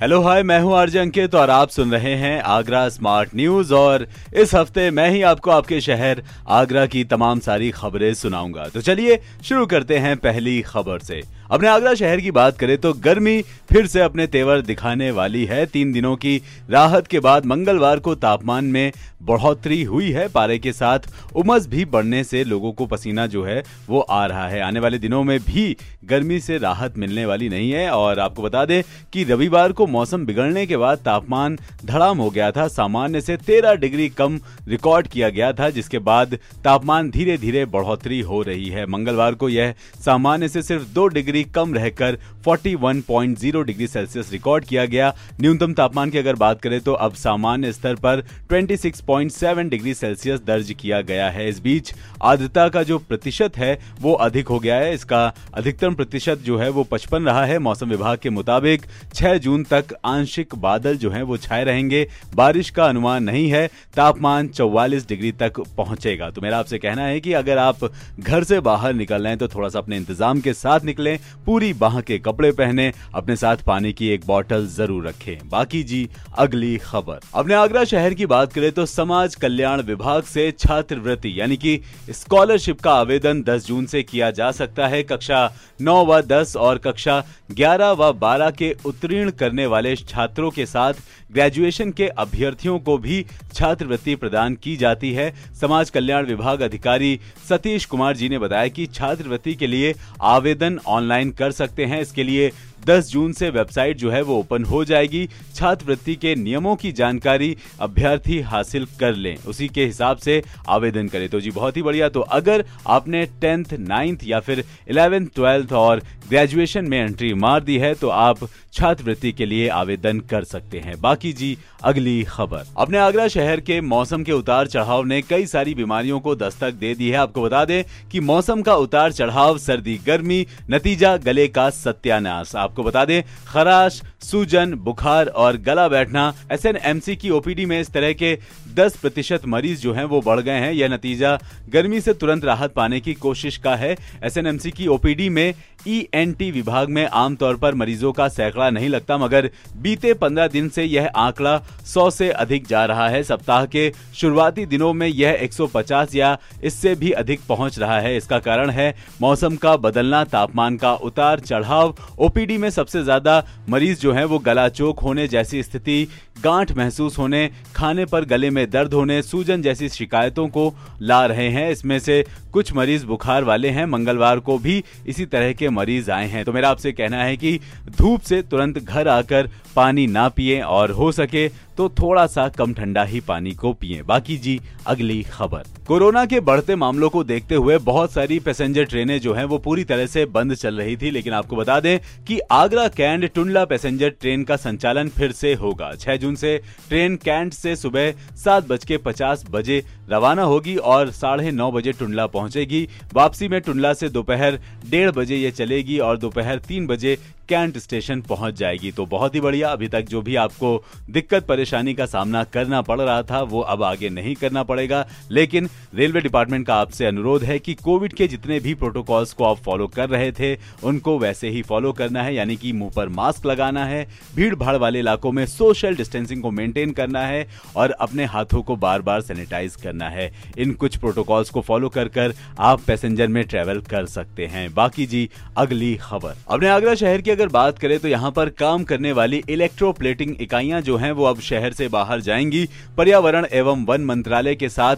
Hello hi, मैं हूँ आरज अंकित और आप सुन रहे हैं आगरा स्मार्ट न्यूज। और इस हफ्ते मैं ही आपको आपके शहर आगरा की तमाम सारी खबरें सुनाऊंगा। तो चलिए शुरू करते हैं पहली खबर से। अपने आगरा शहर की बात करें तो गर्मी फिर से अपने तेवर दिखाने वाली है। 3 दिनों की राहत के बाद मंगलवार को तापमान में बढ़ोतरी हुई है। पारे के साथ उमस भी बढ़ने से लोगों को पसीना जो है वो आ रहा है। आने वाले दिनों में भी गर्मी से राहत मिलने वाली नहीं है। और आपको बता दें कि रविवार को मौसम बिगड़ने के बाद तापमान धड़ाम हो गया था। सामान्य से 13 डिग्री कम रिकॉर्ड किया गया था, जिसके बाद तापमान धीरे धीरे बढ़ोतरी हो रही है। मंगलवार को यह सामान्य से सिर्फ 2 डिग्री कम रहकर 41.0 डिग्री सेल्सियस रिकॉर्ड किया गया। न्यूनतम तापमान की अगर बात करें तो अब सामान्य स्तर पर 26.7 डिग्री सेल्सियस दर्ज किया गया है। इस बीच आर्द्रता का जो प्रतिशत है वो अधिक हो गया है। इसका अधिकतम प्रतिशत जो है वो 55 रहा है। मौसम विभाग के मुताबिक 6 जून तक आंशिक बादल जो है वो छाए रहेंगे। बारिश का अनुमान नहीं है। तापमान 44 डिग्री तक पहुंचेगा। तो मेरा आपसे कहना है कि अगर आप घर से बाहर निकल रहे हैं तो थोड़ा सा अपने इंतजाम के साथ निकलें, पूरी बाह के कपड़े पहने, अपने साथ पानी की एक बोतल जरूर रखें। बाकी जी अगली खबर। अपने आगरा शहर की बात करें तो समाज कल्याण विभाग से छात्रवृत्ति यानी कि स्कॉलरशिप का आवेदन 10 जून से किया जा सकता है। कक्षा 9 व 10 और कक्षा 11 व 12 के उत्तीर्ण करने वाले छात्रों के साथ ग्रेजुएशन के अभ्यर्थियों को भी छात्रवृत्ति प्रदान की जाती है। समाज कल्याण विभाग अधिकारी सतीश कुमार जी ने बताया कि छात्रवृत्ति के लिए आवेदन ऑनलाइन कर सकते हैं। इसके लिए 10 जून से वेबसाइट जो है वो ओपन हो जाएगी। छात्रवृत्ति के नियमों की जानकारी अभ्यर्थी हासिल कर लें, उसी के हिसाब से आवेदन करें। तो जी बहुत ही बढ़िया। तो अगर आपने 10th, 9th या फिर 11th, 12th और ग्रेजुएशन में एंट्री मार दी है तो आप छात्रवृत्ति के लिए आवेदन कर सकते हैं। बाकी जी अगली खबर। अपने आगरा शहर के मौसम के उतार चढ़ाव ने कई सारी बीमारियों को दस्तक दे दी है। आपको बता दें कि मौसम का उतार चढ़ाव, सर्दी गर्मी, नतीजा गले का सत्यानाश। आपको बता दें खराश, सूजन, बुखार और गला बैठना एसएनएमसी की ओपीडी में इस तरह के 10% मरीज जो हैं वो बढ़ गए हैं। यह नतीजा गर्मी से तुरंत राहत पाने की कोशिश का है। एसएनएमसी की ओपीडी में ENT विभाग में आमतौर पर मरीजों का सैकड़ा नहीं लगता, मगर बीते 15 दिन से यह आंकड़ा 100 से अधिक जा रहा है। सप्ताह के शुरुआती दिनों में यह 150 या इससे भी अधिक पहुंच रहा है। इसका कारण है मौसम का बदलना, तापमान का उतार चढ़ाव। ओपीडी में सबसे ज्यादा मरीज जो हैं वो गला चोक होने जैसी स्थिति, गांठ महसूस होने, खाने पर गले में दर्द होने, सूजन जैसी शिकायतों को ला रहे हैं। इसमें से कुछ मरीज बुखार वाले हैं। मंगलवार को भी इसी तरह के मरीज आए हैं। तो मेरा आपसे कहना है कि धूप से तुरंत घर आकर पानी ना पिएं और हो सके तो थोड़ा सा कम ठंडा ही पानी को पिएं। बाकी जी अगली खबर। कोरोना के बढ़ते मामलों को देखते हुए बहुत सारी पैसेंजर ट्रेनें जो हैं वो पूरी तरह से बंद चल रही थी, लेकिन आपको बता दें कि Agra cantt Tundla passenger train का संचालन फिर से होगा। 6 जून से ट्रेन कैंट से सुबह 7:50 बजे रवाना होगी और 9:30 बजे टुंडला पहुंचेगी। वापसी में टुंडला से दोपहर 1:30 बजे ये चलेगी और दोपहर 3 बजे कैंट स्टेशन पहुंच जाएगी। तो बहुत ही बढ़िया। अभी तक जो भी आपको दिक्कत परेशानी का सामना करना पड़ रहा था वो अब आगे नहीं करना पड़ेगा। लेकिन रेलवे डिपार्टमेंट का आपसे अनुरोध है कि कोविड के जितने भी प्रोटोकॉल्स को आप फॉलो कर रहे थे उनको वैसे ही फॉलो करना है, यानी कि मुंह पर मास्क लगाना है, भीड़ भाड़ वाले इलाकों में सोशल डिस्टेंसिंग को मेंटेन करना है और अपने हाथों को बार बार सैनिटाइज करना है। इन कुछ प्रोटोकॉल्स को फॉलो कर आप पैसेंजर में ट्रेवल कर सकते हैं। बाकी जी अगली खबर। अपने आगरा शहर की अगर बात करें तो यहाँ पर काम करने वाली इलेक्ट्रोप्लेटिंग इकाइयां जो हैं वो अब शहर से बाहर जाएंगी। पर्यावरण एवं वन मंत्रालय के साथ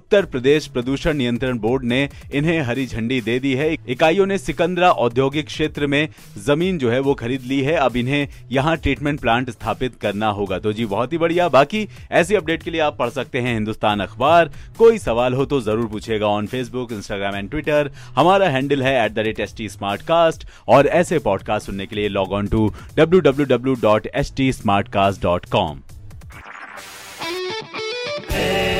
उत्तर प्रदेश प्रदूषण नियंत्रण बोर्ड ने इन्हें हरी झंडी दे दी है। इकाइयों ने सिकंदरा औद्योगिक क्षेत्र में जमीन जो है वो खरीद ली है। अब इन्हें यहाँ ट्रीटमेंट प्लांट स्थापित करना होगा। तो जी बहुत ही बढ़िया। बाकी ऐसी अपडेट के लिए आप पढ़ सकते हैं हिंदुस्तान अखबार। कोई सवाल हो तो जरूर पूछेगा on Facebook, Instagram and Twitter. हमारा हैंडल है @HT Smartcast और ऐसे पॉडकास्ट सुनने के लिए लॉग ऑन टू www.HTSmartcast.com।